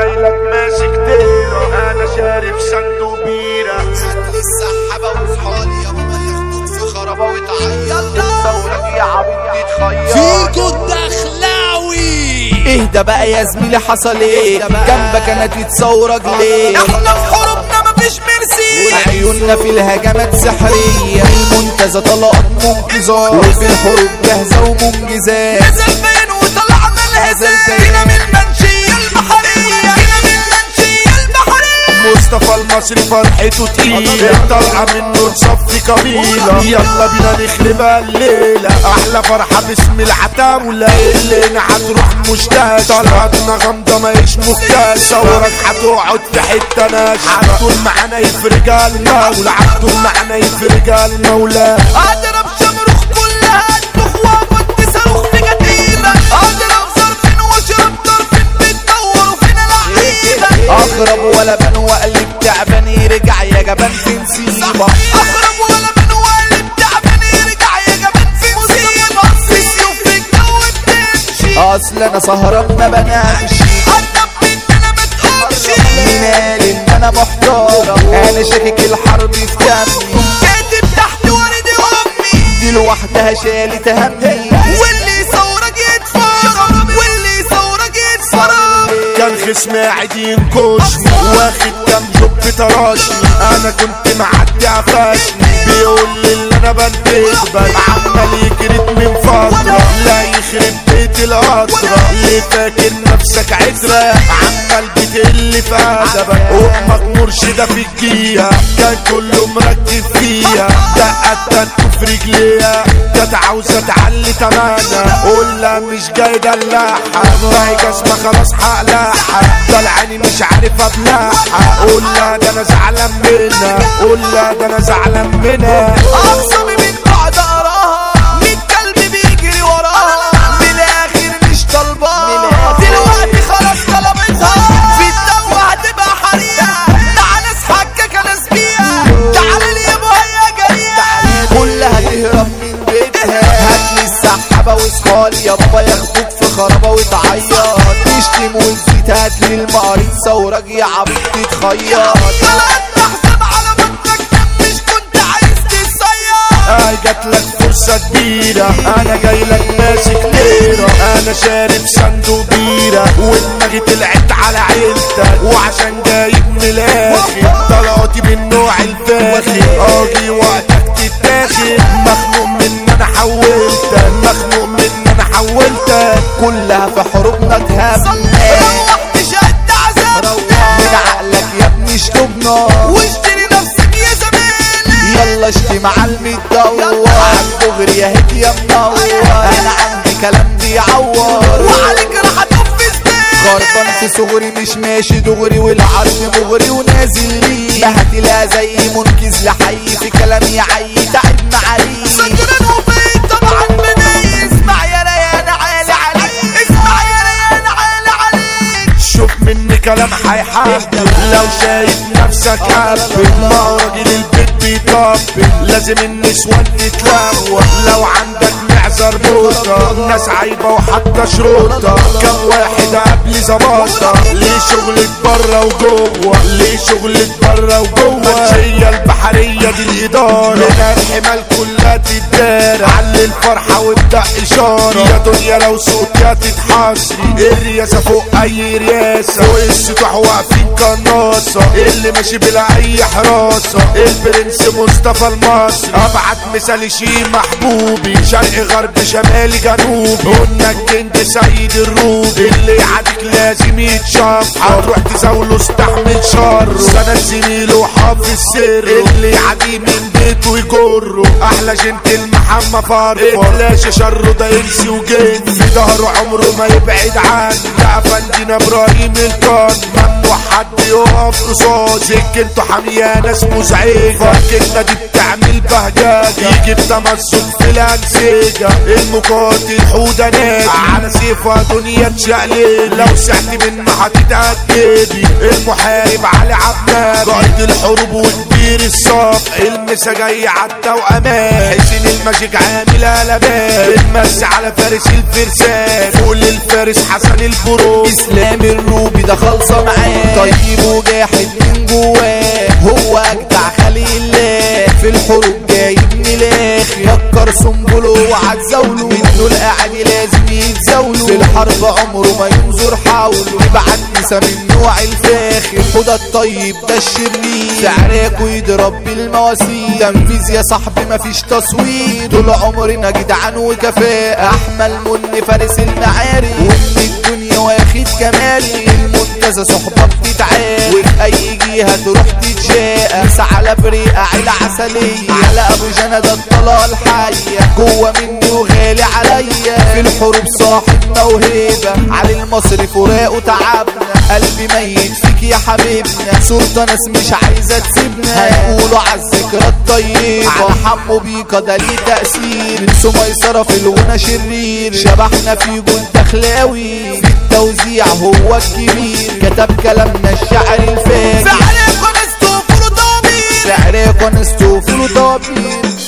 جايلك ماسك ديره، انا شارب صندوق بيره، خدت السحابه وصحالي يا بابا يخبط في خرابه وتعيط، تصورك يا عبيطي تخيط فيكوا الدخلاوي. اهدى بقى يا زميلي حصل ايه؟ جنبك انا تتصورك ليه؟ احنا في حروبنا مفيش مرسي، وعيوننا في الهجمات سحريه، المنتزه طلقت منقذات، وفي الحروب جاهزه ومنجزات. نزل فين وطلع من الهزات؟ مصطفى المصري فرحته تقيلة، طالعة منه صف قبيلة، يلا بينا نخربها الليلة، أحلى فرحة باسم العتاولة، الليلة هتروح مشتاقة، طلعتنا غامضة ماهيش مكتاة، صورك هتقعد في حتة ناشفة، عالطول معانا يفي رجالنا، والعالطول معانا يفي رجالنا ولا أضرب شمروخ كلها أنفخ وأمد صاروخ في جديدة، أضرب صرفين وأشرب طرفين بتدوروا فينا العقيدة، أخرب ولا يرجع يا جبان في مصيبة، أخرب ولا من والد تعبان يرجع يا جبان في مصيبة، في سيوف في الجو بتمشي، أصل أنا سهران ما بنامش، أطب إن أنا ما تقومش، مين قال إن أنا محتارة؟ أنا شاكك الحرب في دمي، كاتب تحت ورد أمي، دي لوحدها شالت همي، واللي يصورك يتفرج، واللي يصورك يتفرج، كان خصمي قاعد ينكشني، واخد كام تراشي، انا كنت معدي عفاشني، بيقول لي اللي انا بنتقبل، عمال يجريت من فترة، لا يخرب بيت القطرة، ليه فاكر نفسك عترة؟ عمال بتقل في ادبك، امك مرشدة في الجيهة، كان كله مركز فيها، دقت تنكو في رجليها، كانت عاوزة اتعلي تمنى، قولها مش جاي دلاحة، راهي جسمة خلاص هقلعها، طالعاني مش عارف ابلعها، قولها ده انا زعلان منها، قولها ده انا زعلان منها، اعصابي من بعد اراها، ميت كلب بيجري وراها، من الاخر مش طالباها، دلوقتي خلاص طلبتها، في الدم هتبقى حريقة، تعالى اسحكك انا سبيها، تعالى لي يابا هي جريئة، كلها تهرب من بيتها، هات لي السحابة واصحالي يابا ياخدوك في خرابة وتعيط، تشتم وزيت هات لي المقاريض ثورك يا عبيط تتخيط، طلعت بحسب على بطنك مش كنت عايز تتصير، انا جاتلك فرصة كبيرة، انا جايلك ماسك ليرة، انا شارب صندوق بيرة، ودماغي طلعت على عيلتك، وعشان جايب من الاخر، طلعتي من نوع الفاخر، اجي وقتك تتاخر، مخنوق من انا حولتك، مخنوق من انا حولتك، كلها في حروبنا تهب، واشتري نفسك يا زميلي، يلا اشتي معلمي تدور، عالدغري يا هيك يا منور، انا عندي كلام بيعور، وعليك راح اتنفذ تاني، غربان في صغري مش ماشي دغري، والعرض مغري ونازل ليه، بهدلها زي منكز لحي، في كلامي عي تعب معاريه، سكران وفي طبعا مني، اسمع يا ريان عالي عليك، اسمع يا ريان عالي عليك، شوف مني كلام هيحبك، لو شايف نفسك قبل ما راجل البيت بيطبل، لازم النسوان تتلوى، لو عندك معذر نوطة، ناس عايبة وحتى شروطة، كم واحد قبل ظباطة، ليه شغلك برا وجوه، ليه شغلك برا وجوه، هي البحرية دي الإدارة، هنا الحمال كلها تتدارى، علي الفرحة وابدأ إشارة، يا دنيا لو سقت يا تتحصري، الرياسة فوق أي رياسة، والسطوح واقفين كناصة، اللي ماشي بلا أي حراسة، البرنس مصطفى المصري، أبعد مثال شي محبوبي، شرق غرب شمالي جنوبي، قلنا الجندي سيد الروبي، اللي يعاديك لازم يتشاف، هتروح تزاوله استحمل شر، سند زميله وحافظ سره، اللي يعاديه من بيته يجره، أحلى جنتل محمى فرفر، اتلاشى شره ده ينسي وجد، في ظهره عمره ما يبعد عنه، ده أفندينا إبراهيم الكن، وحد يقف قصادك، انتوا حامية ناس مزعجة، فرقتنا دي بتعمل بهجة، يجي بتمسك في الانسجة، المقاتل حودة نادي على سيفها دنيا تشقلب، لو سعت منها هتتأكدي، المحارب علي عبد قائد الحروب وكبير الصف، المسا جاية عالتوأمات، حسين الماجيك عامل قلبات، بتمسي على فارس الفرسان، فوق للفارس حسن البروك، اسلام الروبي ده خالصة معاه، طيب وجاحد من جواه، هو أجدع خلق الله، في الحروب جايب من الآخر، يكر سنبله اوعى تزاوله، منه القاعد لازم يتزاوله، في الحرب عمره ما ينظر حوله، يبعت نسا من نوع الفاخر، خد الطيب ده الشرير، سعراكوا يضرب بالمواسير، تنفيذ يا صاحبي مفيش تصوير، طول عمرنا جدعان وكفاءة، أحمل من فارس المعارك، ومن الدنيا واخد كمالي، المنتزه صحبة بتتعارك، وفي أي جهة تروح تتشاقى، ناس على بريقة عيلة عسلية، على أبو جنى ده الطلقة الحية، جوه مني وغالي عليا، في الحروب صاحب موهبة، علي المصري فراقه تعبنا، قلبي ميت فيك يا حبيبنا، صورته ناس مش عايزة تسيبنا، هيقولوا على الذكرى الطيبة، على حمو بيكا ده ليه تأثير، نسوا ميسرة في الغنى شرير، شبحنا فيه جول دخلاوي، في التوزيع هو الكبير، كتب كلامنا الشعر الفاكر، سعراكوا نستوفروا ضمير، سعراكوا نستوفروا ضمير.